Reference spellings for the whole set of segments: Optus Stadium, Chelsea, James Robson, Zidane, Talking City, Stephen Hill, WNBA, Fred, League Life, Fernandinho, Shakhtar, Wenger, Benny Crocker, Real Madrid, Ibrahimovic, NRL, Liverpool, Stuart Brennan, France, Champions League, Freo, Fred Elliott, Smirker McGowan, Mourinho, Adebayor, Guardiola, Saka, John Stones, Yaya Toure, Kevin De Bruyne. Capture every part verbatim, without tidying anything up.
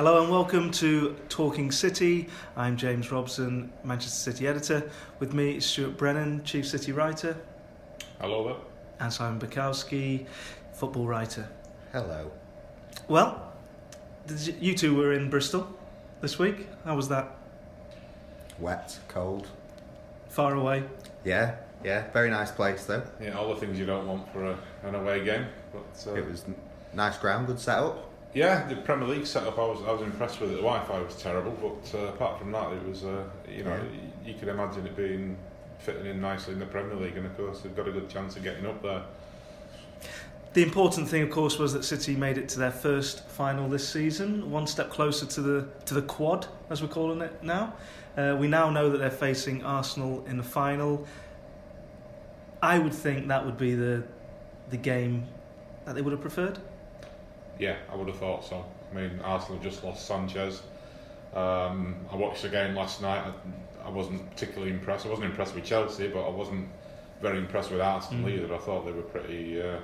Hello and welcome to Talking City. I'm James Robson, Manchester City editor. With me is Stuart Brennan, chief City writer. Hello there. And Simon Bukowski, football writer. Hello. Well, you two were in Bristol this week. How was that? Wet, cold. Far away. Yeah, yeah. Very nice place though. Yeah, all the things you don't want for a, an away game. But uh... It was nice ground, good setup. Yeah, the Premier League setup, I was I was impressed with it. The Wi-Fi was terrible, but uh, apart from that, it was uh, you know yeah. You could imagine it being fitting in nicely in the Premier League, and of course they've got a good chance of getting up there. The important thing, of course, was that City made it to their first final this season, one step closer to the to the quad, as we're calling it now. Uh, we now know that they're facing Arsenal in the final. I would think that would be the the game that they would have preferred. Yeah, I would have thought so. I mean, Arsenal just lost Sanchez. Um, I watched the game last night. I, I wasn't particularly impressed. I wasn't impressed with Chelsea, but I wasn't very impressed with Arsenal mm. either. I thought they were pretty uh,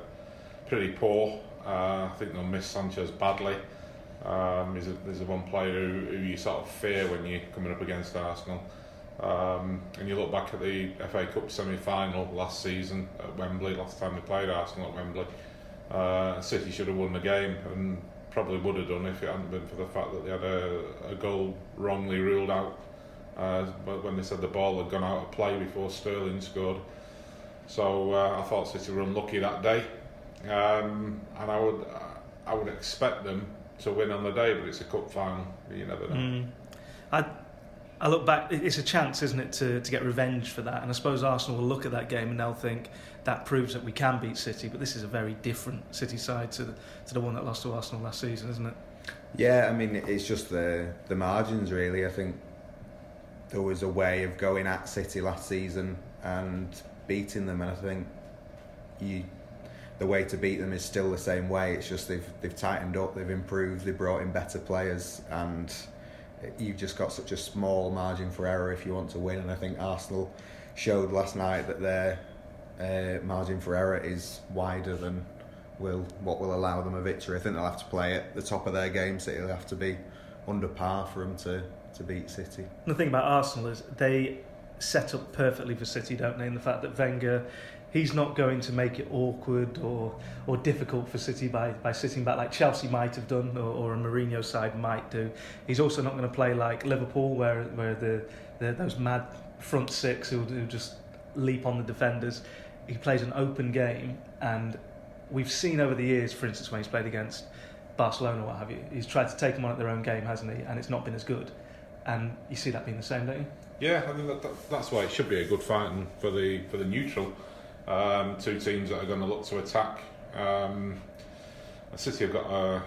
pretty poor. Uh, I think they'll miss Sanchez badly. Um, he's, a, he's the one player who, who you sort of fear when you're coming up against Arsenal. Um, and you look back at the F A Cup semi-final last season at Wembley, last time they played Arsenal at Wembley. Uh, City should have won the game and probably would have done if it hadn't been for the fact that they had a, a goal wrongly ruled out uh, when they said the ball had gone out of play before Sterling scored. So uh, I thought City were unlucky that day, um, and I would I would expect them to win on the day, but it's a cup final, you never know. Mm. I I look back, it's a chance, isn't it, to, to get revenge for that, and I suppose Arsenal will look at that game and they'll think that proves that we can beat City, but this is a very different City side to the, to the one that lost to Arsenal last season, isn't it? Yeah, I mean, it's just the the margins really. I think there was a way of going at City last season and beating them, and I think you the way to beat them is still the same way. It's just they've they've tightened up, they've improved, they've brought in better players, and you've just got such a small margin for error if you want to win. And I think Arsenal showed last night that their uh, margin for error is wider than will what will allow them a victory. I think they'll have to play at the top of their game, so it'll have to be under par for them to, to beat City. The thing about Arsenal is they set up perfectly for City, don't they? In the fact that Wenger, he's not going to make it awkward or or difficult for City by, by sitting back like Chelsea might have done, or, or a Mourinho side might do. He's also not going to play like Liverpool, where where the, the those mad front six who, who just leap on the defenders. He plays an open game, and we've seen over the years, for instance, when he's played against Barcelona or what have you, he's tried to take them on at their own game, hasn't he? And it's not been as good. And you see that being the same, don't you? Yeah, I mean that, that, that's why it should be a good fighting for the for the neutral. Um, two teams that are going to look to attack. Um, City have got a,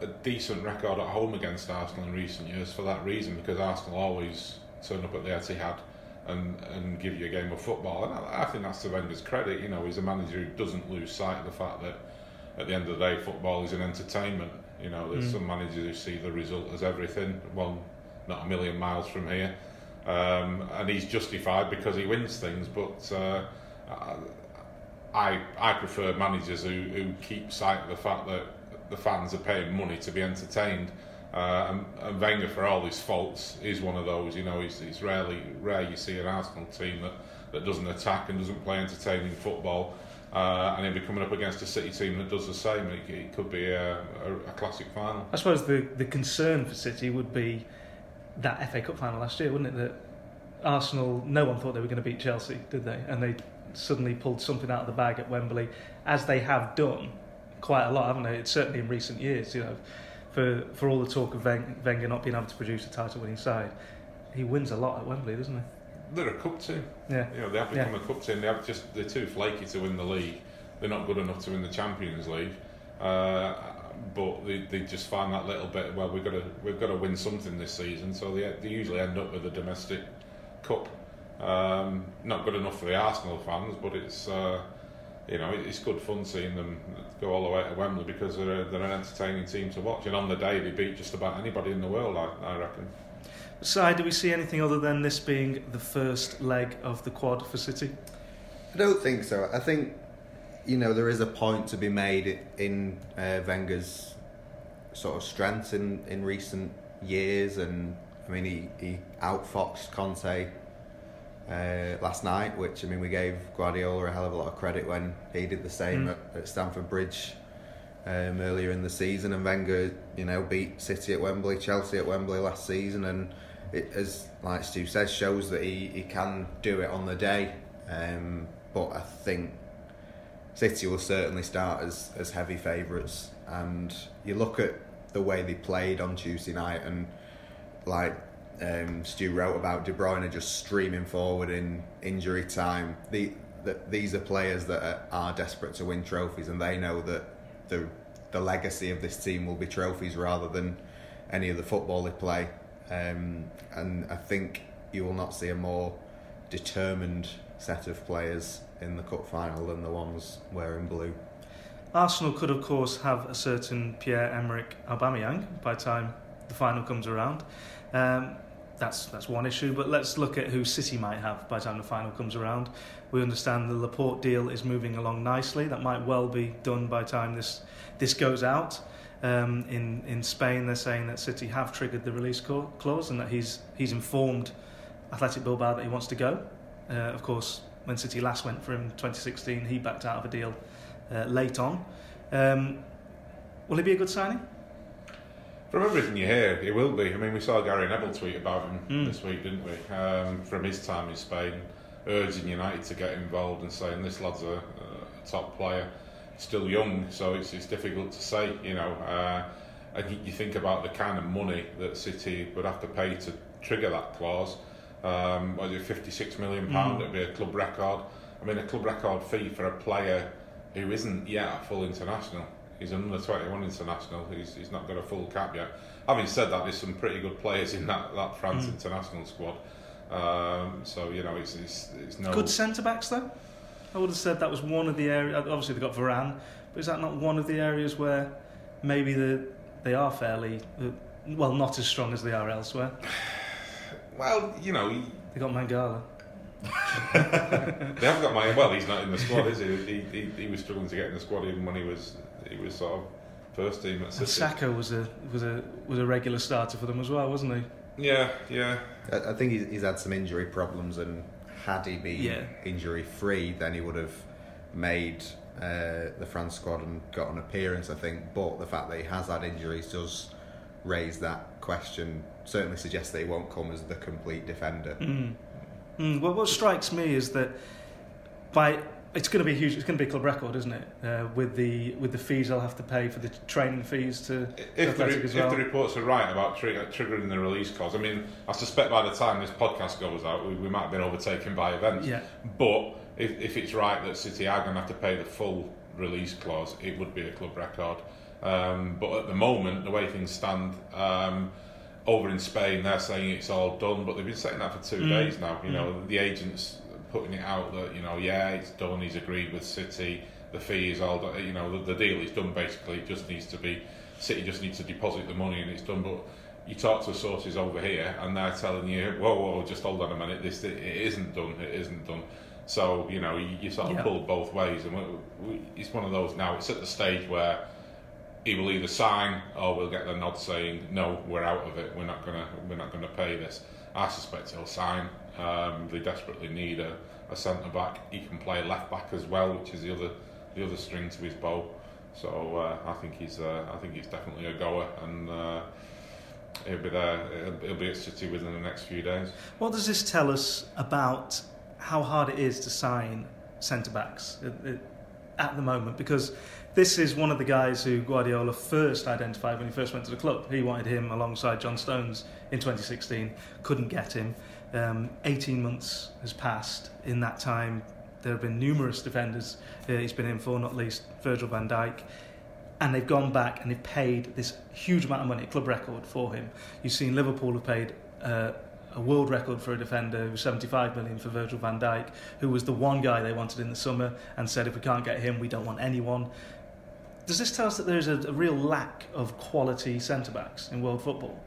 a decent record at home against Arsenal in recent years for that reason, because Arsenal always turn up at the Etihad and, and give you a game of football. And I, I think that's to Wenger's credit. You know, he's a manager who doesn't lose sight of the fact that at the end of the day, football is an entertainment. You know, there's mm. some managers who see the result as everything. Well, not a million miles from here. Um, and he's justified because he wins things, but... Uh, I I prefer managers who, who keep sight of the fact that the fans are paying money to be entertained. Uh, and, and Wenger, for all his faults, is one of those. You know, it's, it's rarely rare you see an Arsenal team that, that doesn't attack and doesn't play entertaining football. Uh, and he'll be coming up against a City team that does the same. It, it could be a, a, a classic final. I suppose the, the concern for City would be that F A Cup final last year, wouldn't it? That Arsenal, no one thought they were going to beat Chelsea, did they? And they suddenly pulled something out of the bag at Wembley, as they have done quite a lot, haven't they? It's certainly in recent years, you know, for for all the talk of Wenger not being able to produce a title winning side, he wins a lot at Wembley, doesn't he? they're a cup team. Yeah. You know, they have become yeah. a cup team. They have just they're too flaky to win the league. They're not good enough to win the Champions League. Uh, but they, they just find that little bit. Well, we've got to we've got to win something this season. So they they usually end up with a domestic cup. Um, not good enough for the Arsenal fans, but it's uh, you know it's good fun seeing them go all the way to Wembley because they're they're an entertaining team to watch. And on the day, they beat just about anybody in the world. I, I reckon. Si, do we see anything other than this being the first leg of the quad for City? I don't think so. I think, you know, there is a point to be made in uh, Wenger's sort of strengths in, in recent years. And, I mean, he, he outfoxed Conte uh, last night, which, I mean, we gave Guardiola a hell of a lot of credit when he did the same mm. at, at Stamford Bridge um, earlier in the season. And Wenger, you know, beat City at Wembley, Chelsea at Wembley last season. And it, as like Stu says, shows that he, he can do it on the day, um, but I think City will certainly start as, as heavy favourites. And you look at the way they played on Tuesday night, and like um, Stu wrote about, De Bruyne just streaming forward in injury time. The, the these are players that are, are desperate to win trophies, and they know that the the legacy of this team will be trophies rather than any of the football they play. Um, and I think you will not see a more determined set of players in the cup final than the ones wearing blue. Arsenal could, of course, have a certain Pierre-Emerick Aubameyang by the time the final comes around. Um, that's that's one issue, but let's look at who City might have by the time the final comes around. We understand the Laporte deal is moving along nicely. That might well be done by the time this, this goes out. Um, in, in Spain, they're saying that City have triggered the release clause and that he's he's informed Athletic Bilbao that he wants to go. Uh, of course, when City last went for him in twenty sixteen, he backed out of a deal uh, late on. Um, will he be a good signing? From everything you hear, it will be. I mean, we saw Gary Neville tweet about him mm. this week, didn't we? Um, from his time in Spain, urging United to get involved and saying this lad's a, a top player. Still young, so it's it's difficult to say, you know. Uh, and you, you think about the kind of money that City would have to pay to trigger that clause. Um, was it fifty-six million pounds? Mm. It'd be a club record. I mean, a club record fee for a player who isn't yet a full international. He's an under twenty-one international. He's he's not got a full cap yet. Having said that, there's some pretty good players in that, that France mm. international squad. Um, so you know, it's it's it's no good centre backs though. I would have said that was one of the areas. Obviously, they got Varane, but is that not one of the areas where maybe the they are fairly well not as strong as they are elsewhere? Well, you know, they got Mangala. They haven't got Mangala. Well, he's not in the squad, is he? He, he? he was struggling to get in the squad even when he was he was sort of first team at City. And Saka was a was a was a regular starter for them as well, wasn't he? Yeah, yeah. I, I think he's, he's had some injury problems and. Had he been yeah. injury free, then he would have made uh, the France squad and got an appearance, I think. But the fact that he has had injuries does raise that question. Certainly suggests that he won't come as the complete defender. Mm. Mm. Well, what strikes me is that by it's going to be huge. It's going to be a club record, isn't it? Uh, with the with the fees they'll have to pay for the training fees to if the, re- as well. If the reports are right about tri- triggering the release clause. I mean, I suspect by the time this podcast goes out, we, we might have been overtaken by events. Yeah. But if if it's right that City are going to have to pay the full release clause, it would be a club record. Um, but at the moment, the way things stand, um, over in Spain, they're saying it's all done, but they've been saying that for two mm. days now. You mm. know, the agents. Putting it out that, you know, yeah, it's done, he's agreed with City, the fee is all done, you know, the, the deal is done basically, it just needs to be, City just needs to deposit the money and it's done. But you talk to sources over here and they're telling you, whoa, whoa, just hold on a minute, this it isn't done, it isn't done. So, you know, you, you sort of yeah. pull both ways, and we, we, it's one of those now, it's at the stage where he will either sign or we'll get the nod saying, no, we're out of it, we're not gonna, we're not gonna pay this. I suspect he'll sign. Um, they desperately need a, a centre back. He can play left back as well, which is the other the other string to his bow. So uh, I think he's uh, I think he's definitely a goer, and uh, he'll be there. He'll be at City within the next few days. What does this tell us about how hard it is to sign centre backs at the moment? Because this is one of the guys who Guardiola first identified when he first went to the club. He wanted him alongside John Stones in twenty sixteen. Couldn't get him. um, eighteen months has passed. In that time, there have been numerous defenders uh, he's been in for, not least Virgil van Dijk, and they've gone back and they've paid this huge amount of money, club record for him. You've seen Liverpool have paid uh, a world record for a defender, who was seventy-five million for Virgil van Dijk, who was the one guy they wanted in the summer, and said, if we can't get him, we don't want anyone. Does this tell us that there's a, a real lack of quality centre-backs in world football?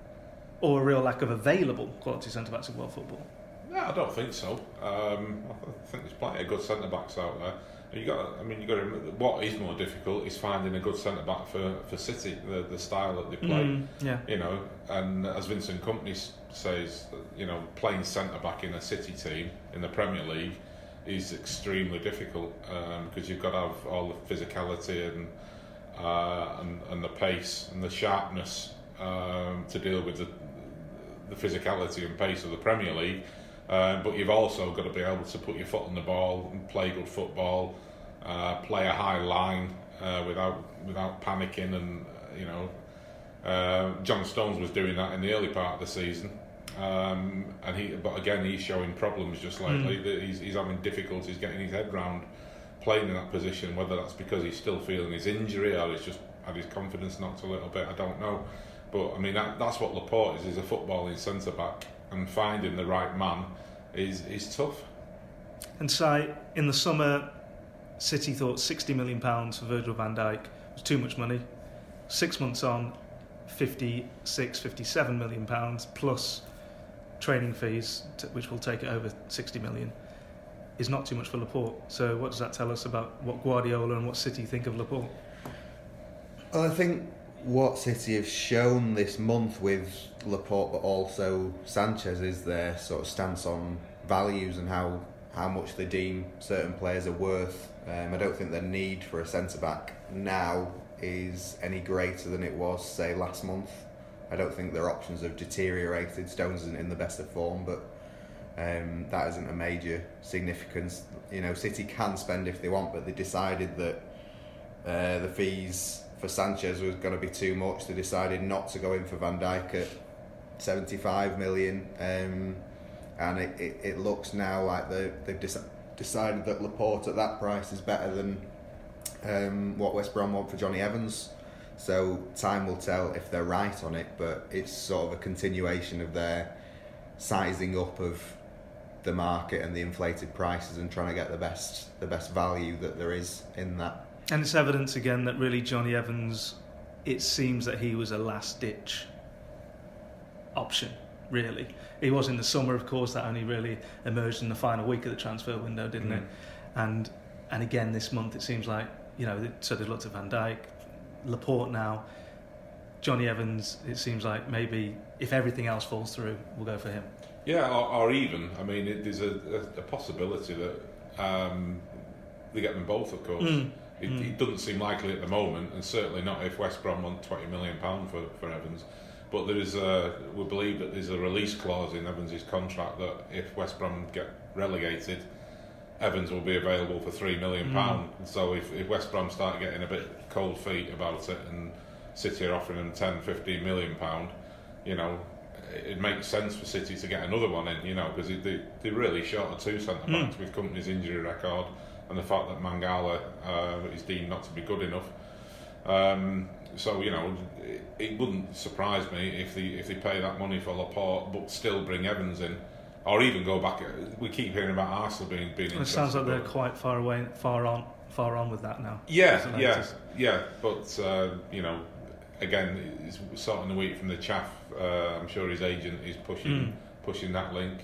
Or a real lack of available quality centre-backs in world football? No, I don't think so. Um, I think there's plenty of good centre-backs out there. You got, I mean, you got to, what is more difficult is finding a good centre back for, for City, the, the style that they play. Mm, yeah. You know, and as Vincent Kompany says, you know, playing centre back in a City team in the Premier League is extremely difficult because um, you've got to have all the physicality and uh, and, and the pace and the sharpness um, to deal with the the physicality and pace of the Premier League. Uh, but you've also got to be able to put your foot on the ball and play good football, uh, play a high line uh, without without panicking, and uh, you know, uh, John Stones was doing that in the early part of the season, um, and he. But again, he's showing problems just lately. Mm. He's he's having difficulties getting his head round playing in that position. Whether that's because he's still feeling his injury or he's just had his confidence knocked a little bit, I don't know. But I mean, that, that's what Laporte is—is is a footballing centre back. And finding the right man is is tough. And Si, in the summer, City thought sixty million pounds for Virgil van Dijk was too much money. Six months on, fifty-six, fifty-seven million pounds plus training fees, which will take it over sixty million pounds, is not too much for Laporte. So what does that tell us about what Guardiola and what City think of Laporte? Well, I think what City have shown this month with Laporte, but also Sanchez, is their sort of stance on values and how, how much they deem certain players are worth. Um, I don't think their need for a centre-back now is any greater than it was, say, last month. I don't think their options have deteriorated. Stones isn't in the best of form, but um, that isn't a major significance. You know, City can spend if they want, but they decided that uh, the fees for Sanchez was going to be too much. They decided not to go in for Van Dijk at seventy-five million, um, and it, it, it looks now like they, they've dec- decided that Laporte at that price is better than um, what West Brom want for Johnny Evans. So time will tell if they're right on it, but it's sort of a continuation of their sizing up of the market and the inflated prices and trying to get the best the best value that there is in that. And it's evidence again that really Johnny Evans, it seems that he was a last-ditch option, really. He was in the summer, of course, that only really emerged in the final week of the transfer window, didn't mm. it? And and again this month it seems like, you know, so there's lots of Van Dijk, Laporte now, Johnny Evans, it seems like maybe if everything else falls through, we'll go for him. Yeah, or, or even, I mean, it, there's a, a, a possibility that um, they get them both, of course. Mm. It, mm. it doesn't seem likely at the moment, and certainly not if West Brom won twenty million pounds for, for Evans. But there is a, we believe that there's a release clause in Evans' contract that if West Brom get relegated, Evans will be available for three million pounds. Mm. So if, if West Brom start getting a bit cold feet about it and City are offering them ten, fifteen million pounds, you know, it, it makes sense for City to get another one in, you know, because they, they're really short of two centre-backs mm. with Kompany's injury record. And the fact that Mangala uh, is deemed not to be good enough, um, so you know it, it wouldn't surprise me if they if they pay that money for Laporte, but still bring Evans in, or even go back. We keep hearing about Arsenal being being. It sounds like they're quite far away, far on, far on with that now. Yeah, yeah, yeah. But uh, you know, again, it's sorting the wheat from the chaff. Uh, I'm sure his agent is pushing mm. pushing that link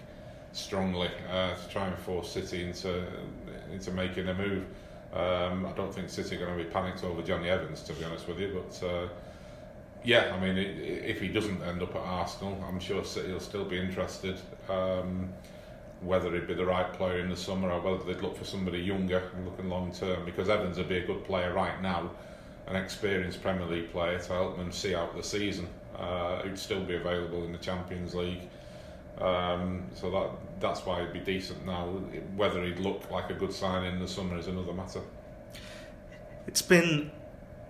strongly uh, to try and force City into into making a move. Um, I don't think City are going to be panicked over Johnny Evans, to be honest with you. But uh, yeah, I mean, it, if he doesn't end up at Arsenal, I'm sure City will still be interested. Um, whether he'd be the right player in the summer or whether they'd look for somebody younger and looking long term, because Evans would be a good player right now, an experienced Premier League player to help them see out the season. Uh, he'd still be available in the Champions League. Um, so that that's why he'd be decent now. Whether he'd look like a good signing in the summer is another matter. It's been,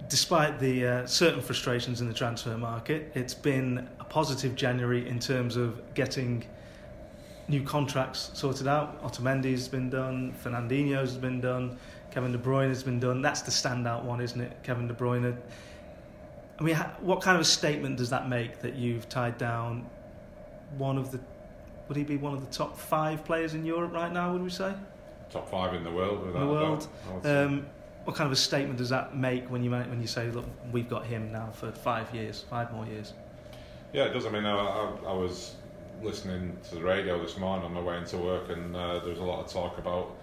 despite the uh, certain frustrations in the transfer market, it's been a positive January in terms of getting new contracts sorted out. Otamendi's been done, Fernandinho's been done, Kevin De Bruyne's been done. That's the standout one, isn't it? Kevin De Bruyne. I mean, what kind of a statement does that make that you've tied down one of the, would he be one of the top five players in Europe right now, would we say? Top five in the world. In the world. Um, what kind of a statement does that make when you when you say, look, we've got him now for five years, five more years? Yeah, it does. I mean, I, I, I was listening to the radio this morning on my way into work, and uh, there was a lot of talk about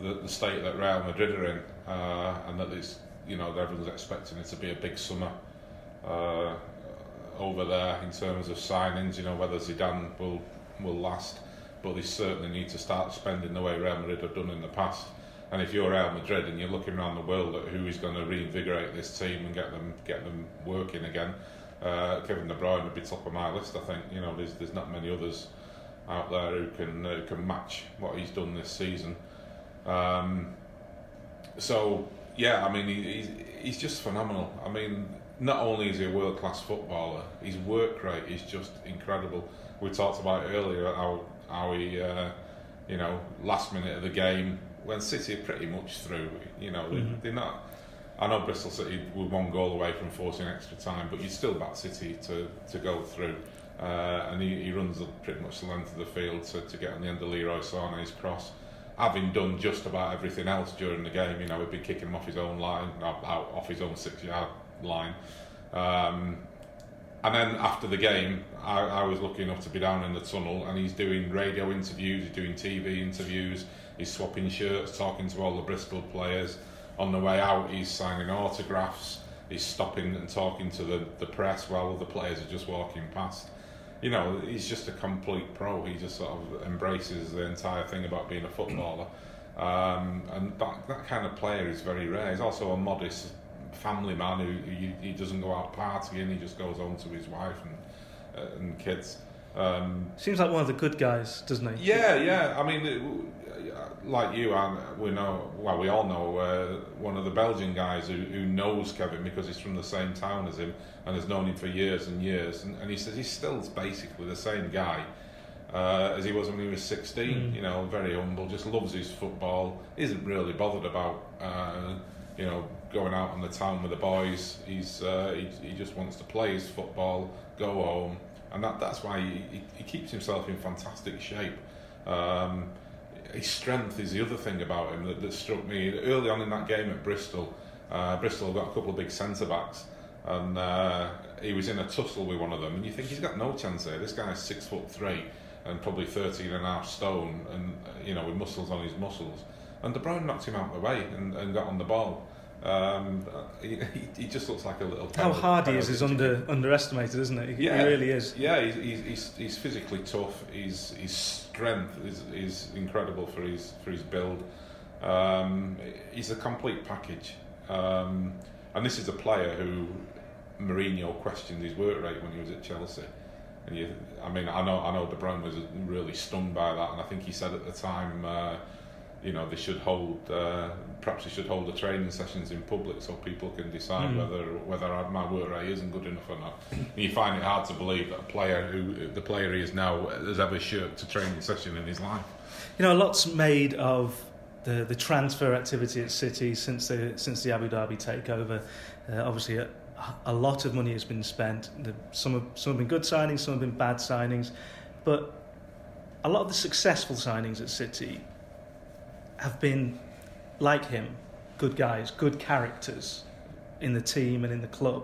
the, the state that Real Madrid are in, uh, and that it's, you know, everyone's expecting it to be a big summer uh, over there in terms of signings. You know, whether Zidane will will last, but they certainly need to start spending the way Real Madrid have done in the past. And if you're Real Madrid and you're looking around the world at who is going to reinvigorate this team and get them get them working again, uh, Kevin De Bruyne would be top of my list. I think, you know, there's there's not many others out there who can uh, who can match what he's done this season. Um, so yeah, I mean, he, he's he's just phenomenal. I mean, not only is he a world class footballer, his work rate is just incredible. We talked about it earlier how how he, uh, you know, last minute of the game when City are pretty much through. You know, mm-hmm. they're not. I know Bristol City were one goal away from forcing extra time, but you still back City to to go through. Uh, and he, he runs pretty much the length of the field to to get on the end of Leroy Sané's cross, having done just about everything else during the game. You know, he'd be kicking him off his own line, out, out off his own six-yard line. Um, And then after the game, I, I was lucky enough to be down in the tunnel, and he's doing radio interviews, he's doing T V interviews, he's swapping shirts, talking to all the Bristol players. On the way out, he's signing autographs, he's stopping and talking to the, the press while the players are just walking past. You know, he's just a complete pro. He just sort of embraces the entire thing about being a footballer. Um, and that, that kind of player is very rare. He's also a modest family man who he, he doesn't go out partying, he just goes home to his wife and uh, and kids. Um, Seems like one of the good guys, doesn't he? Yeah, yeah. I mean, it, like you, and we know, well, we all know uh, one of the Belgian guys who, who knows Kevin because he's from the same town as him and has known him for years and years. And, and he says he's still basically the same guy uh, as he was when he was sixteen. Mm. You know, very humble, just loves his football, isn't really bothered about, uh, you know, going out on the town with the boys. He's uh, he, he just wants to play his football, go home, and that that's why he, he, he keeps himself in fantastic shape. Um, his strength is the other thing about him that, that struck me early on in that game at Bristol. Uh, Bristol got a couple of big centre backs, and uh, he was in a tussle with one of them. And you think he's got no chance here. This guy's six foot three and probably thirteen and a half stone, and you know, with muscles on his muscles. And De Bruyne knocked him out of the way and, and got on the ball. Um, he, he just looks like a little. How hard he is is under underestimated, isn't it? He, yeah, he really is. Yeah, he's he's he's physically tough. His his strength is is incredible for his for his build. Um, he's a complete package. Um, and this is a player who Mourinho questioned his work rate when he was at Chelsea. And you, I mean, I know I know De Bruyne was really stung by that, and I think he said at the time, Uh, you know, they should hold, uh, perhaps they should hold the training sessions in public so people can decide mm. whether whether my work rate isn't good enough or not. And you find it hard to believe that a player who, the player he is now, has ever shirked a training session in his life. You know, a lot's made of the, the transfer activity at City since the, since the Abu Dhabi takeover. Uh, obviously, a, a lot of money has been spent. The, some, have, some have been good signings, some have been bad signings. But a lot of the successful signings at City have been, like him, good guys, good characters in the team and in the club.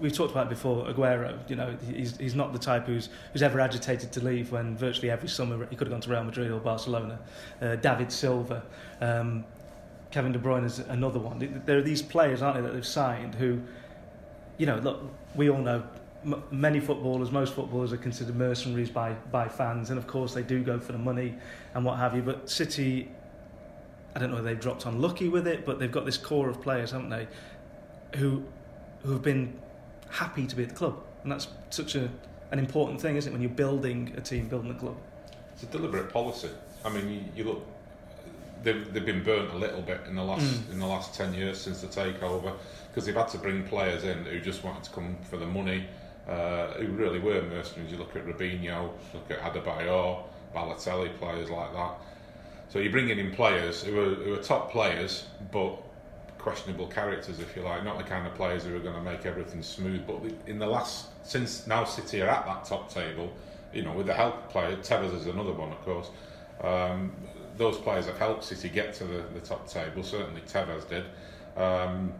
We've talked about it before, Aguero, you know, he's he's not the type who's who's ever agitated to leave when virtually every summer he could have gone to Real Madrid or Barcelona. Uh, David Silva, um, Kevin De Bruyne is another one. There are these players, aren't there, that they've signed who, you know, look, we all know m- many footballers, most footballers are considered mercenaries by, by fans, and of course they do go for the money and what have you, but City, I don't know if they've dropped unlucky with it, but they've got this core of players, haven't they, who who have been happy to be at the club. And that's such a an important thing, isn't it, when you're building a team, building a club? It's a deliberate policy. I mean, you, you look, they've, they've been burnt a little bit in the last mm. in the last ten years since the takeover, because they've had to bring players in who just wanted to come for the money, uh, who really were mercenaries. You look at Robinho, look at Adebayor, Balotelli, players like that. So you're bringing in players who are, who are top players, but questionable characters, if you like, not the kind of players who are going to make everything smooth. But in the last, since now City are at that top table, you know, with the help of players, Tevez is another one, of course. Um, those players have helped City get to the, the top table, certainly Tevez did. Um,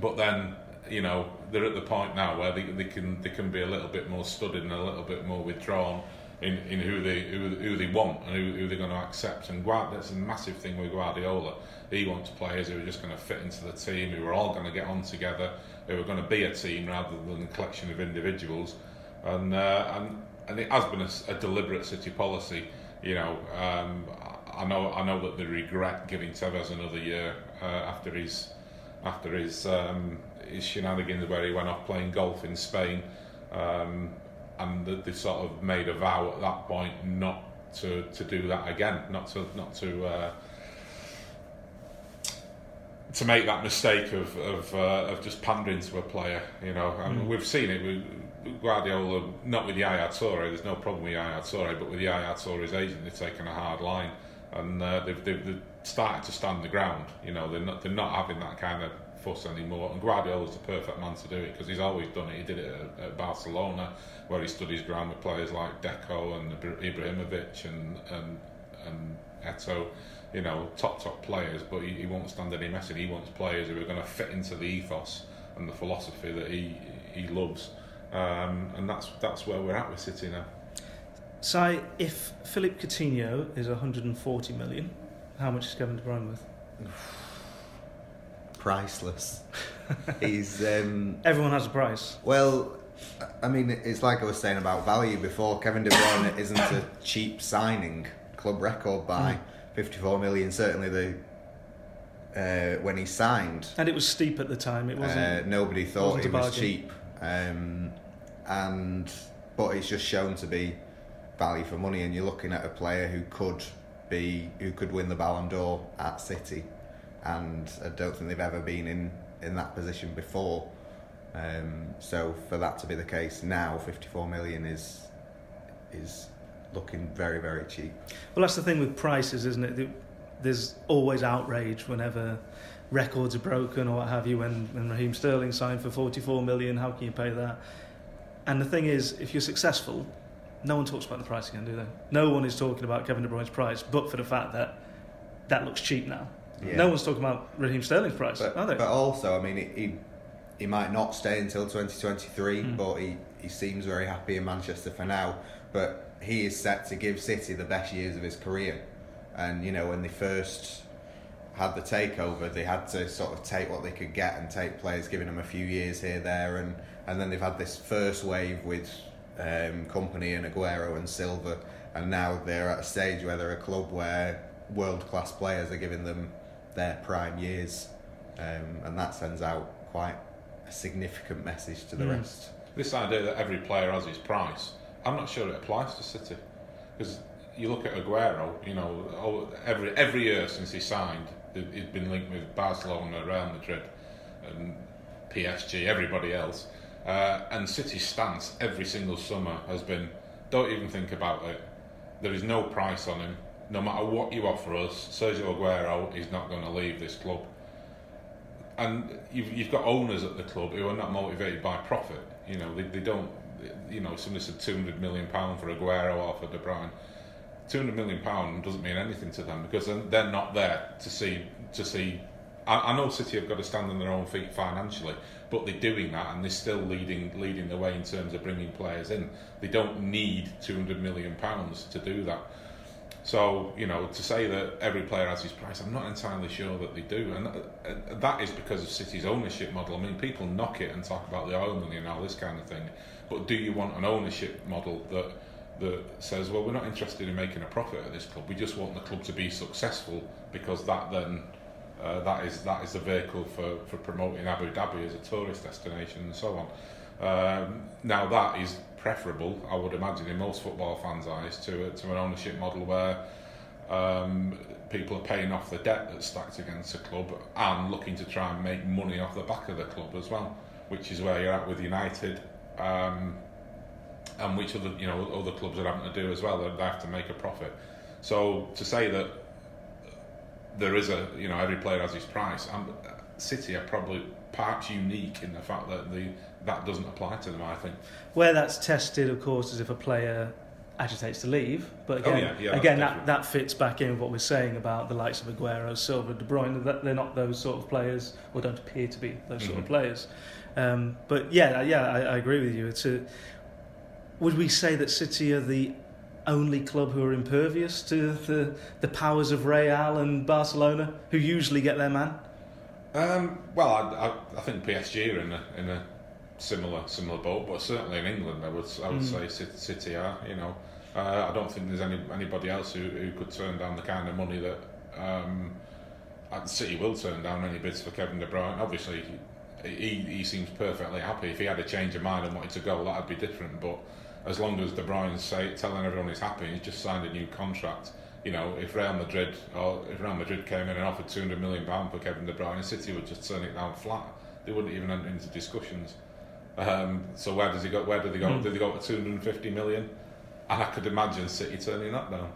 but then, you know, they're at the point now where they, they can they can be a little bit more studied and a little bit more withdrawn in, in who they who, who they want and who, who they're going to accept. And Guard, that's a massive thing with Guardiola. He wants players who are just going to fit into the team, who are all going to get on together, who are going to be a team rather than a collection of individuals. And uh, and and it has been a, a deliberate City policy. You know, um, I know I know that they regret giving Tevez another year uh, after his after his. Um, his shenanigans where he went off playing golf in Spain, um, and they sort of made a vow at that point not to, to do that again, not to not to uh, to make that mistake of of, uh, of just pandering to a player. You know, and mm. we've seen it with Guardiola, not with Yaya Toure. There's no problem with Yaya Toure, but with Yaya Toure's agent, they've taken a hard line, and uh, they've, they've they've started to stand the ground. You know, they're not they're not having that kind of fuss anymore, and Guardiola's the perfect man to do it because he's always done it. He did it at, at Barcelona, where he stood his ground with players like Deco and Ibrahimovic and and, and Eto'o, you know, top top players. But he, he won't stand any messing. He wants players who are going to fit into the ethos and the philosophy that he he loves, um, and that's that's where we're at with City now. Si, if Philippe Coutinho is one hundred forty million, how much is Kevin De Bruyne worth? Priceless. He's um, everyone has a price. Well, I mean, it's like I was saying about value before. Kevin De Bruyne isn't a cheap signing. Club record by mm. fifty-four million. Certainly, the uh, when he signed, and it was steep at the time. It wasn't. Uh, nobody thought it was cheap. Um, and but it's just shown to be value for money. And you're looking at a player who could be who could win the Ballon d'Or at City. And I don't think they've ever been in, in that position before. Um, so for that to be the case now, fifty-four million is is looking very, very cheap. Well, that's the thing with prices, isn't it? There's always outrage whenever records are broken or what have you. When, when Raheem Sterling signed for forty-four million, how can you pay that? And the thing is, if you're successful, no one talks about the price again, do they? No one is talking about Kevin De Bruyne's price, but for the fact that that looks cheap now. Yeah. No one's talking about Raheem Sterling's price, but, are they? But also, I mean, he he might not stay until twenty twenty-three, mm. but he, he seems very happy in Manchester for now. But he is set to give City the best years of his career. And, you know, when they first had the takeover, they had to sort of take what they could get and take players, giving them a few years here, there. And, and then they've had this first wave with um, Kompany and Aguero and Silva. And now they're at a stage where they're a club where world-class players are giving them their prime years, um, and that sends out quite a significant message to the mm. rest. This idea that every player has his price, I'm not sure it applies to City, because you look at Aguero, you know, every every year since he signed, he's been linked with Barcelona, Real Madrid and P S G, everybody else, uh, and City's stance every single summer has been, don't even think about it, there is no price on him. No matter what you offer us, Sergio Aguero is not going to leave this club. And you've, you've got owners at the club who are not motivated by profit. You know, they, they don't, you know, somebody said two hundred million pounds for Aguero or for De Bruyne. two hundred million pounds doesn't mean anything to them because they're not there to see, to see. I, I know City have got to stand on their own feet financially, but they're doing that and they're still leading, leading the way in terms of bringing players in. They don't need two hundred million pounds to do that. So, you know, to say that every player has his price, I'm not entirely sure that they do. And that is because of City's ownership model. I mean, people knock it and talk about the oil money and all this kind of thing. But do you want an ownership model that that says, well, we're not interested in making a profit at this club. We just want the club to be successful because that then, uh, that is that is the vehicle for, for promoting Abu Dhabi as a tourist destination and so on. Um, now, that is preferable, I would imagine, in most football fans' eyes, to to an ownership model where um, people are paying off the debt that's stacked against the club and looking to try and make money off the back of the club as well, which is where you're at with United, um, and which other, you know, other clubs are having to do as well. They have to make a profit. So to say that there is a, you know, every player has his price. I'm, City are probably part unique in the fact that the that doesn't apply to them. I think where that's tested, of course, is if a player agitates to leave. But again, oh, yeah, yeah, again that, that fits back in with what we're saying about the likes of Aguero, Silva, De Bruyne. That they're not those sort of players, or don't appear to be those sort mm-hmm. of players. Um, but yeah, yeah, I, I agree with you. It's a, would we say that City are the only club who are impervious to the the powers of Real and Barcelona, who usually get their man? Um, well, I, I, I think P S G are in a in a similar similar boat, but certainly in England, I would I would mm. say City are. You know, uh, I don't think there's any anybody else who, who could turn down the kind of money that um, City will turn down any bids for Kevin De Bruyne. Obviously, he he seems perfectly happy. If he had a change of mind and wanted to go, that'd be different. But as long as De Bruyne's say, telling everyone he's happy, he's just signed a new contract. You know, if Real Madrid or if Real Madrid came in and offered two hundred million pound for Kevin De Bruyne, City would just turn it down flat. They wouldn't even enter into discussions. Um, so where does he go? Where do they go? Mm. Do they go to two hundred and fifty million? And I could imagine City turning that down.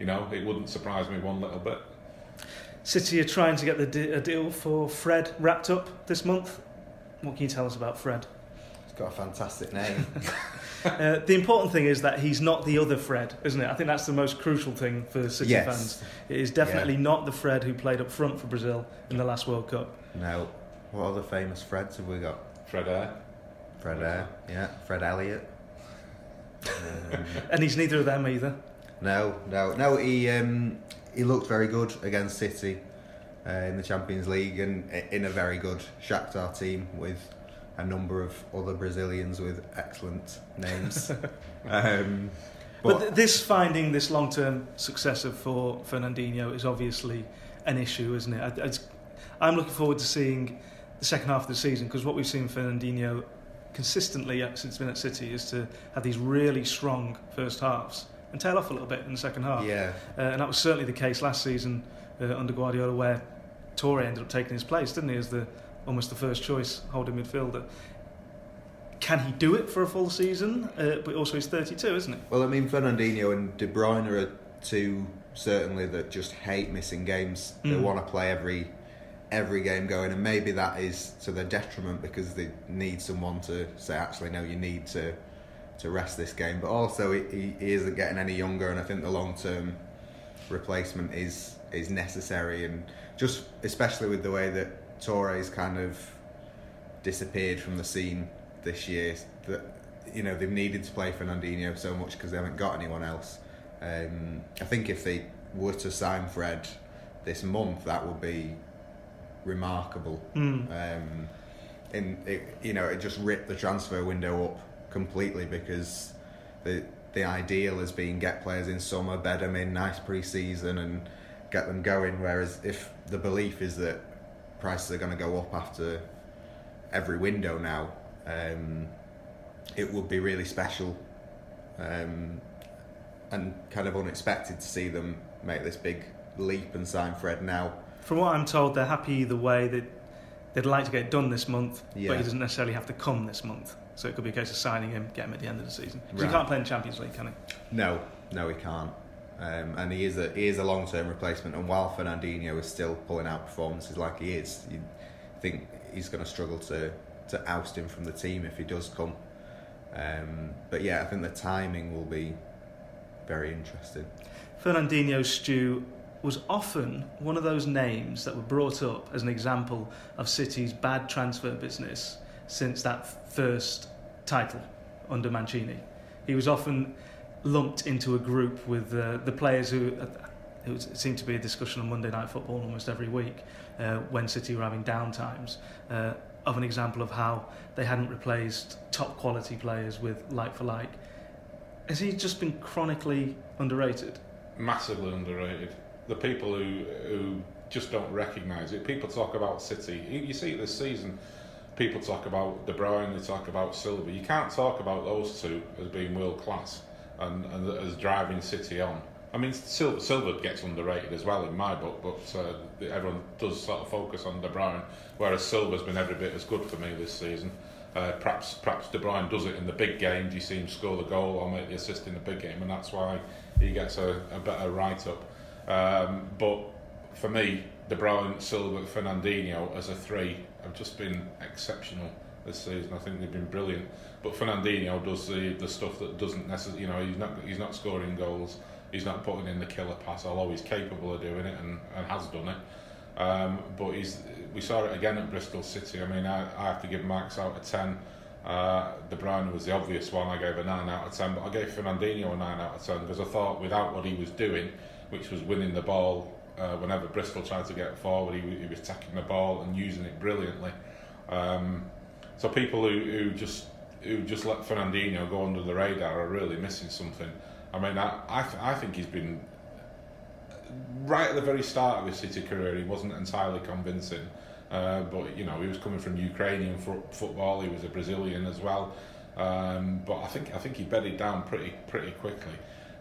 You know, it wouldn't surprise me one little bit. City are trying to get the de- a deal for Fred wrapped up this month. What can you tell us about Fred? He's got a fantastic name. Uh, the important thing is that he's not the other Fred, isn't it? I think that's the most crucial thing for City yes. fans. It is definitely yeah. not the Fred who played up front for Brazil in the last World Cup. No. What other famous Freds have we got? Fred Eyre. Fred Eyre, yeah. Fred Elliott. Um, and he's neither of them either. No, no. No, he um, he looked very good against City uh, in the Champions League and in a very good Shakhtar team with a number of other Brazilians with excellent names. um, but, but this finding, this long-term successor for Fernandinho is obviously an issue, isn't it? I, it's, I'm looking forward to seeing the second half of the season, because what we've seen Fernandinho consistently since he's been at City is to have these really strong first halves and tail off a little bit in the second half. Yeah. Uh, and that was certainly the case last season uh, under Guardiola, where Toure ended up taking his place, didn't he, as the almost the first choice holding midfielder. Can he do it for a full season? Uh, but also he's thirty-two, isn't he? Well, I mean, Fernandinho and De Bruyne are two, certainly, that just hate missing games. Mm. They want to play every every game going, and maybe that is to their detriment, because they need someone to say, actually, no, you need to to rest this game. But also, he, he isn't getting any younger, and I think the long-term replacement is, is necessary. And just especially with the way that Touré's kind of disappeared from the scene this year, that, you know, they've needed to play Fernandinho so much because they haven't got anyone else. Um, I think if they were to sign Fred this month, that would be remarkable. Mm. Um, and it, you know, it just ripped the transfer window up completely, because the the ideal has been get players in summer, bed them in, nice pre-season, and get them going. Whereas if the belief is that prices are going to go up after every window now, um, it would be really special um, and kind of unexpected to see them make this big leap and sign Fred now. From what I'm told, they're happy either way. They'd, they'd like to get it done this month, yeah. but he doesn't necessarily have to come this month. So it could be a case of signing him, get him at the end of the season. Right. He can't play in the Champions League, can he? No, no he can't. Um, and he is a he is a long-term replacement, and while Fernandinho is still pulling out performances like he is, you think he's going to struggle to to oust him from the team if he does come. Um, but yeah, I think the timing will be very interesting. Fernandinho, Stu, was often one of those names that were brought up as an example of City's bad transfer business since that first title under Mancini. He was often lumped into a group with uh, the players who uh, it seemed to be a discussion on Monday Night Football almost every week uh, when City were having downtimes uh, of an example of how they hadn't replaced top quality players with like for like. Has he just been chronically underrated? Massively underrated. The people who who just don't recognise it. People talk about City. You see it this season. People talk about De Bruyne, they talk about Silva. You can't talk about those two as being world class and, and as driving City on. I mean, Silva, Silva gets underrated as well in my book, but uh, everyone does sort of focus on De Bruyne, whereas Silva's been every bit as good for me this season. Uh, perhaps perhaps De Bruyne does it in the big games. You see him score the goal or make the assist in the big game, and that's why he gets a, a better write-up. Um, but for me, De Bruyne, Silva, Fernandinho as a three have just been exceptional this season. I think they've been brilliant. But Fernandinho does the, the stuff that doesn't necessarily, you know, he's not he's not scoring goals. He's not putting in the killer pass, although he's capable of doing it and, and has done it. Um, but he's, we saw it again at Bristol City. I mean, I, I have to give marks out of ten. Uh, De Bruyne was the obvious one. I gave a nine out of ten, but I gave Fernandinho a nine out of ten because I thought without what he was doing, which was winning the ball uh, whenever Bristol tried to get forward, he, he was taking the ball and using it brilliantly. Um, so people who, who just who just let Fernandinho go under the radar are really missing something. I mean, I I, th- I think he's been. Right at the very start of his City career, he wasn't entirely convincing, uh, but you know he was coming from Ukrainian fo- football. He was a Brazilian as well, um, but I think I think he bedded down pretty pretty quickly.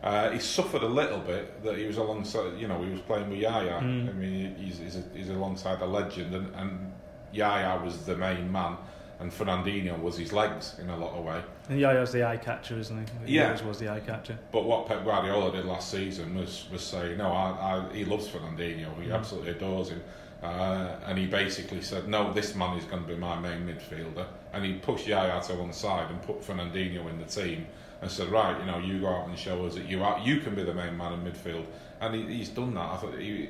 Uh, he suffered a little bit that he was alongside, you know, he was playing with Yaya. Mm. I mean, he's he's, a, he's alongside a legend, and, and Yaya was the main man, and Fernandinho was his legs in a lot of way. And Yaya's the eye catcher, isn't he? Yeah. He always was the eye catcher. But what Pep Guardiola did last season was, was say, no, I, I, he loves Fernandinho, he mm. absolutely adores him. Uh, and he basically said, no, this man is going to be my main midfielder. And he pushed Yaya to one side and put Fernandinho in the team and said, right, you know, you go out and show us that you are, you can be the main man in midfield. And he, he's done that. I thought he,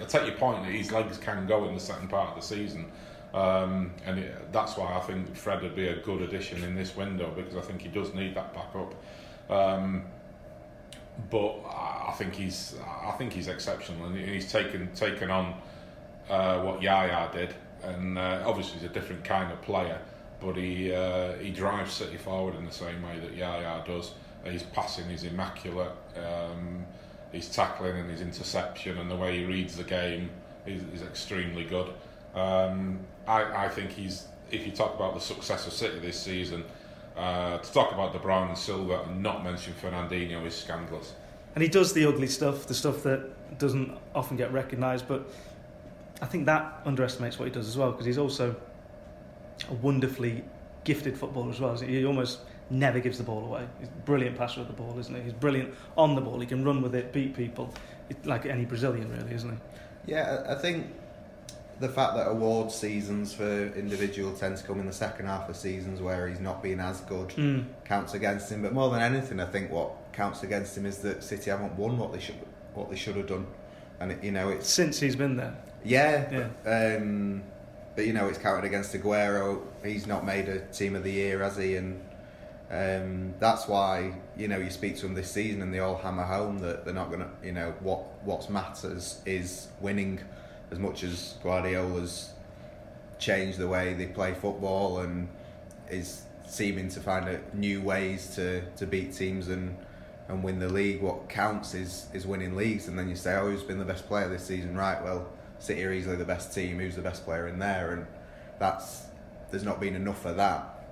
I take your point that his legs can go in the second part of the season. Um, and it, that's why I think Fred would be a good addition in this window because I think he does need that back up. Um, but I think he's I think he's exceptional and he's taken taken on uh, what Yaya did, and uh, obviously he's a different kind of player. But he uh, he drives City forward in the same way that Yaya does. His passing is immaculate. Um, his tackling and his interception and the way he reads the game is, is extremely good. Um, I, I think he's, if you talk about the success of City this season, uh, to talk about De Bruyne and Silva and not mention Fernandinho is scandalous. And he does the ugly stuff, the stuff that doesn't often get recognised, but I think that underestimates what he does as well, because he's also a wonderfully gifted footballer as well. He almost never gives the ball away. He's a brilliant passer of the ball, isn't he? He's brilliant on the ball, he can run with it, beat people, like any Brazilian really, isn't he? Yeah, I think the fact that award seasons for individual tend to come in the second half of seasons where he's not been as good mm. counts against him. But more than anything, I think what counts against him is that City haven't won what they should what they should have done. And it, you know, it's since he's been there. Yeah, yeah. But, um, but you know, it's counted against Aguero. He's not made a team of the year, has he? And um, that's why you know you speak to them this season and they all hammer home that they're not gonna. You know what what matters is winning. As much as Guardiola's changed the way they play football and is seeming to find a, new ways to, to beat teams and, and win the league, what counts is, is winning leagues. And then you say, oh, who's been the best player this season? Right, well, City are easily the best team. Who's the best player in there? And that's there's not been enough of that.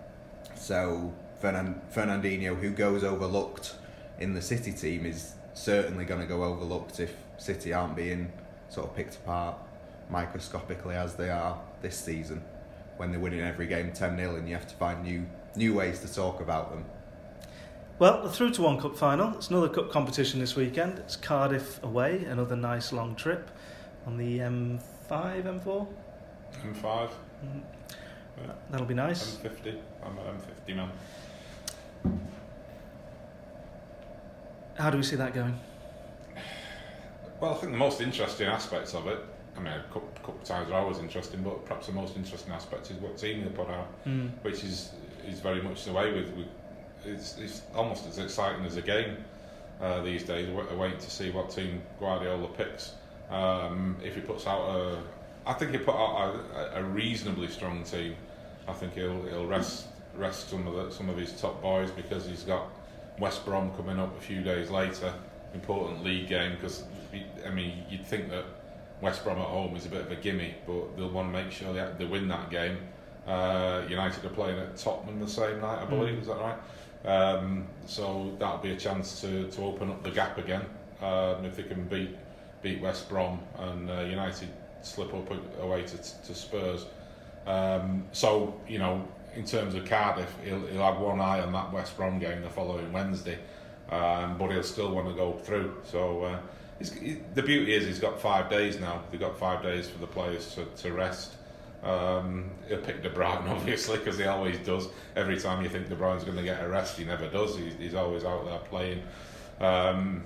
So Fernan, Fernandinho, who goes overlooked in the City team, is certainly going to go overlooked if City aren't being sort of picked apart microscopically as they are this season when they're winning every game ten nil and you have to find new new ways to talk about them. Well, we're through to one cup final. It's another cup competition this weekend. It's Cardiff away, another nice long trip on the M five M four M five. Yeah. That'll be nice. M fifty. I'm an M fifty man. How do we see that going? Well, I think the most interesting aspects of it, I mean, a couple, couple of times are always interesting, but perhaps the most interesting aspect is what team they put out, mm. which is, is very much the way with, with it's, it's almost as exciting as a game uh, these days. We're waiting to see what team Guardiola picks. Um, if he puts out a, I think he put out a, a reasonably strong team. I think he'll he'll rest rest some of the, some of his top boys because he's got West Brom coming up a few days later. Important league game because I mean you'd think that West Brom at home is a bit of a gimme, but they'll want to make sure they, they win that game. Uh, United are playing at Tottenham the same night, I believe. Mm. Is that right? Um, so that'll be a chance to, to open up the gap again um, if they can beat beat West Brom and uh, United slip up away to to Spurs. Um, so you know in terms of Cardiff, he'll, he'll have one eye on that West Brom game the following Wednesday, um, but he'll still want to go through. So uh, he's, he, the beauty is he's got five days now. They've got five days for the players to, to rest. Um, he'll pick De Bruyne, obviously, because he always does. Every time you think De Bruyne's going to get a rest, he never does. He's, he's always out there playing. Um,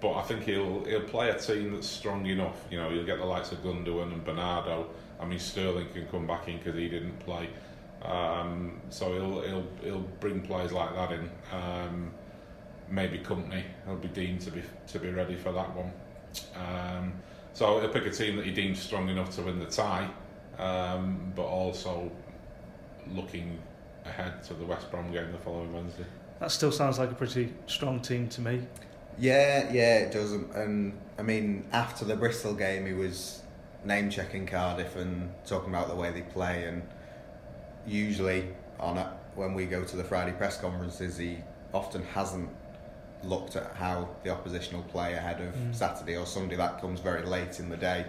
but I think he'll he'll play a team that's strong enough. You know, he'll get the likes of Gundogan and Bernardo. I mean, Sterling can come back in because he didn't play. Um, so he'll he'll he'll bring players like that in. Um, maybe Kompany. He'll be deemed to be to be ready for that one. Um, so he'll pick a team that he deems strong enough to win the tie. Um, but also looking ahead to the West Brom game the following Wednesday. That still sounds like a pretty strong team to me. Yeah, yeah, it does. And I mean, after the Bristol game, he was name checking Cardiff and talking about the way they play. And usually, on a, when we go to the Friday press conferences, he often hasn't looked at how the opposition will play ahead of mm. Saturday or Sunday. That comes very late in the day.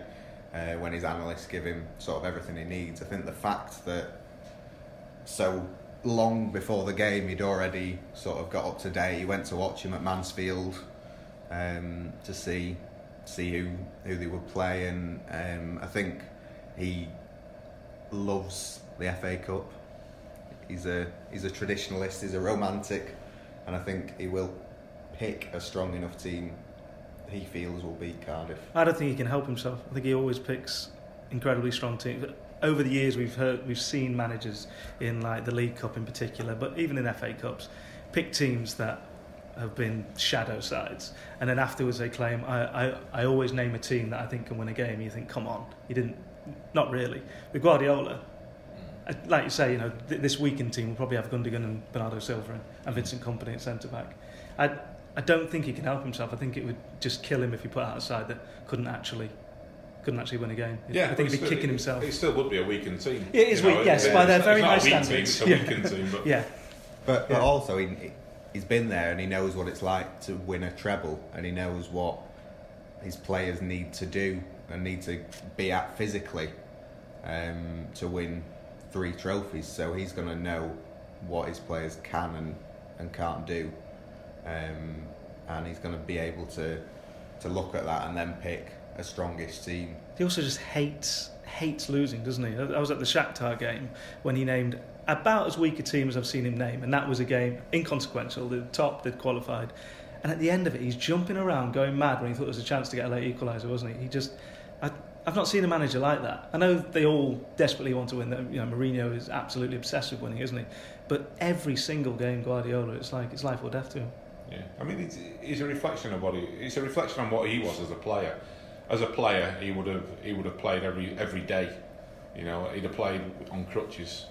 Uh, when his analysts give him sort of everything he needs. I think the fact that so long before the game he'd already sort of got up to date. He went to watch him at Mansfield um, to see see who, who they would play, and um, I think he loves the F A Cup. He's a he's a traditionalist, he's a romantic, and I think he will pick a strong enough team he feels will beat Cardiff. I don't think he can help himself. I think he always picks incredibly strong teams. Over the years, we've heard, we've seen managers in like the League Cup in particular, but even in F A Cups, pick teams that have been shadow sides, and then afterwards they claim, I, I, I always name a team that I think can win a game. And you think, come on, you didn't, not really. With Guardiola, like you say, you know, th- this weekend team will probably have Gundogan and Bernardo Silva and, and Vincent Kompany at centre back. I. I don't think he can help himself. I think it would just kill him if he put out a side that couldn't actually couldn't actually win a game. Yeah, I think he'd be kicking himself. It still would be a weakened team. It is weak, yes, by their very high standards. It's not a weak team, it's a weakened team. Yeah. But, but yeah. also, he, he's been there and he knows what it's like to win a treble, and he knows what his players need to do and need to be at physically um, to win three trophies. So he's going to know what his players can and, and can't do. Um, and he's going to be able to to look at that and then pick a strongest team. He also just hates hates losing, doesn't he? I was at the Shakhtar game when he named about as weak a team as I've seen him name, and that was a game inconsequential. The top, they'd qualified, and at the end of it, he's jumping around, going mad when he thought there was a chance to get a late equaliser, wasn't he? He just, I, I've not seen a manager like that. I know they all desperately want to win. You know, Mourinho is absolutely obsessed with winning, isn't he? But every single game, Guardiola, it's like it's life or death to him. Yeah, I mean, it's, it's a reflection of what he. It's a reflection on what he was as a player. As a player, he would have he would have played every every day. You know, he'd have played on crutches.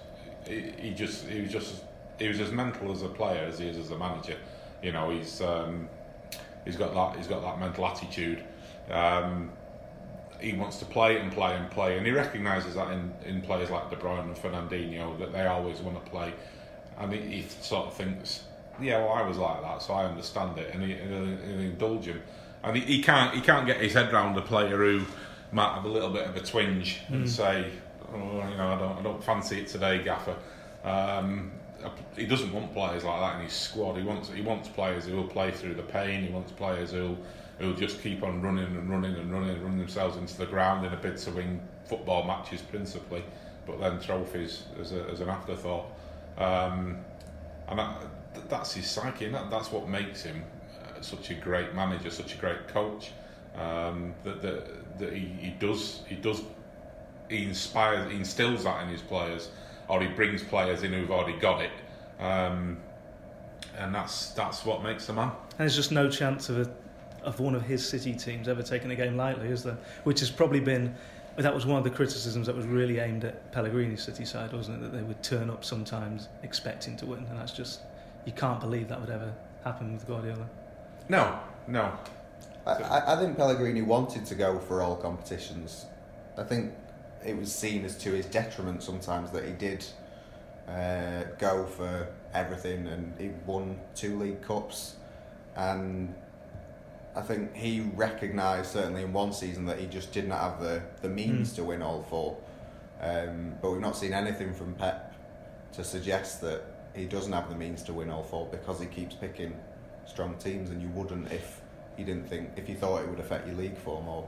He, he just he was just he was as mental as a player as he is as a manager. You know, he's um, he's got that he's got that mental attitude. Um, he wants to play and play and play, and he recognises that in, in players like De Bruyne and Fernandinho that they always want to play, and he, he sort of thinks, yeah, well, I was like that, so I understand it, and he, he'll indulge him, and he, he can't he can't get his head round a player who might have a little bit of a twinge mm. and say, oh, you know, I don't I don't fancy it today, Gaffer. Um, he doesn't want players like that in his squad. He wants he wants players who will play through the pain. He wants players who who'll just keep on running and running and running and running themselves into the ground in a bid to win football matches principally, but then trophies as a, as an afterthought. Um, and I, that's his psyche, and that, that's what makes him uh, such a great manager, such a great coach. Um, that that, that he, he does he does he inspires, he instills that in his players, or he brings players in who've already got it, um, and that's that's what makes the man. And there's just no chance of a, of one of his City teams ever taking the game lightly, is there? Which has probably been. That was one of the criticisms that was really aimed at Pellegrini's City side, wasn't it? That they would turn up sometimes expecting to win, and that's just. You can't believe that would ever happen with Guardiola. No, no. I, I think Pellegrini wanted to go for all competitions. I think it was seen as to his detriment sometimes that he did uh, go for everything, and he won two League Cups. And I think he recognised, certainly in one season, that he just did not have the, the means mm. to win all four. Um, but we've not seen anything from Pep to suggest that he doesn't have the means to win all four because he keeps picking strong teams, and you wouldn't if you didn't think, if you thought it would affect your league form or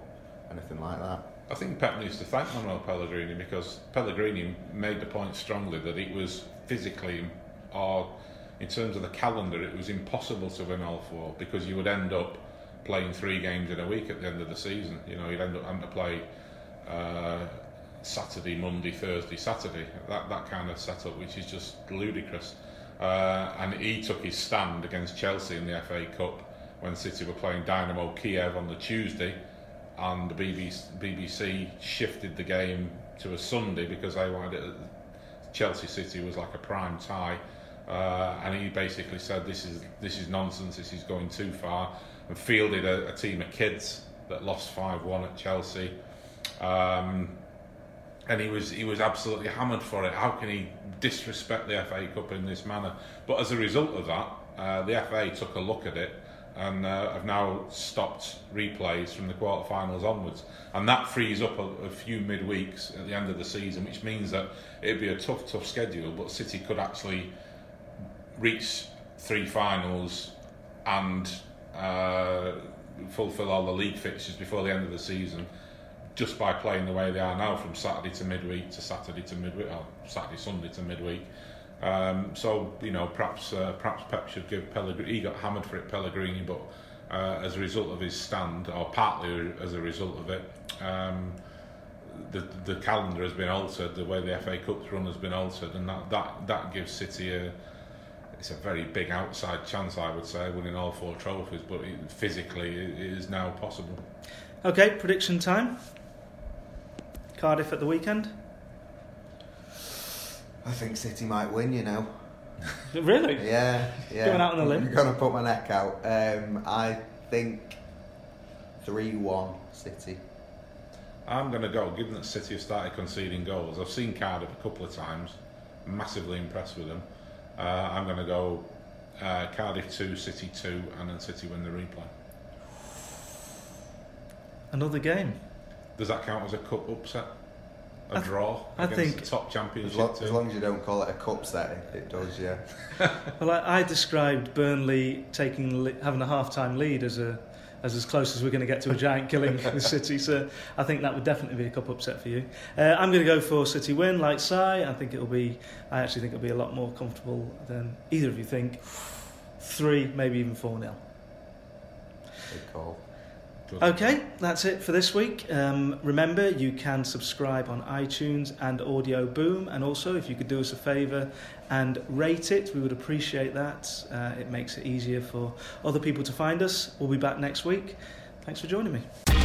anything like that. I think Pep needs to thank Manuel Pellegrini, because Pellegrini made the point strongly that it was physically, or in terms of the calendar, it was impossible to win all four, because you would end up playing three games in a week at the end of the season. You know, you'd end up having to play uh, Saturday, Monday, Thursday, Saturday, that that kind of setup, which is just ludicrous. Uh, and he took his stand against Chelsea in the F A Cup when City were playing Dynamo Kiev on the Tuesday, and the B B C, B B C shifted the game to a Sunday because they wanted it. Chelsea City was like a prime tie, uh, and he basically said this is this is nonsense, this is going too far, and fielded a, a team of kids that lost five one at Chelsea. Um, And he was he was absolutely hammered for it. How can he disrespect the F A Cup in this manner? But as a result of that, uh, the F A took a look at it and uh, have now stopped replays from the quarterfinals onwards. And that frees up a, a few midweeks at the end of the season, which means that it'd be a tough, tough schedule, but City could actually reach three finals and uh, fulfil all the league fixtures before the end of the season, just by playing the way they are now, from Saturday to midweek to Saturday to midweek, or Saturday, Sunday to midweek. Um, so, you know, perhaps uh, perhaps Pep should give Pellegrini, he got hammered for it, Pellegrini, but uh, as a result of his stand, or partly as a result of it, um, the the calendar has been altered, the way the F A Cup's run has been altered, and that, that, that gives City a, it's a very big outside chance, I would say, winning all four trophies, but it, physically it, it is now possible. Okay, prediction time. Cardiff at the weekend? I think City might win, you know. Really? Yeah, yeah. Going out on a limb. I'm going to put my neck out. Um, I think three one City. I'm going to go, given that City have started conceding goals. I've seen Cardiff a couple of times, massively impressed with them. Uh, I'm going to go uh, Cardiff two, City two, and then City win the replay. Another game. Does that count as a cup upset? A I, draw I against think the top championship? As long, as long as you don't call it a cup setting, it does, yeah. Well, I, I described Burnley taking having a half-time lead as a as as close as we're going to get to a giant killing in the City, so I think that would definitely be a cup upset for you. Uh, I'm going to go for City win, like Si. I think it'll be. I actually think it'll be a lot more comfortable than either of you think. Three, maybe even four nil. Good call. Okay, that's it for this week. Um, remember, you can subscribe on iTunes and Audio Boom, and also if you could do us a favour and rate it, we would appreciate that. Uh, it makes it easier for other people to find us. We'll be back next week. Thanks for joining me.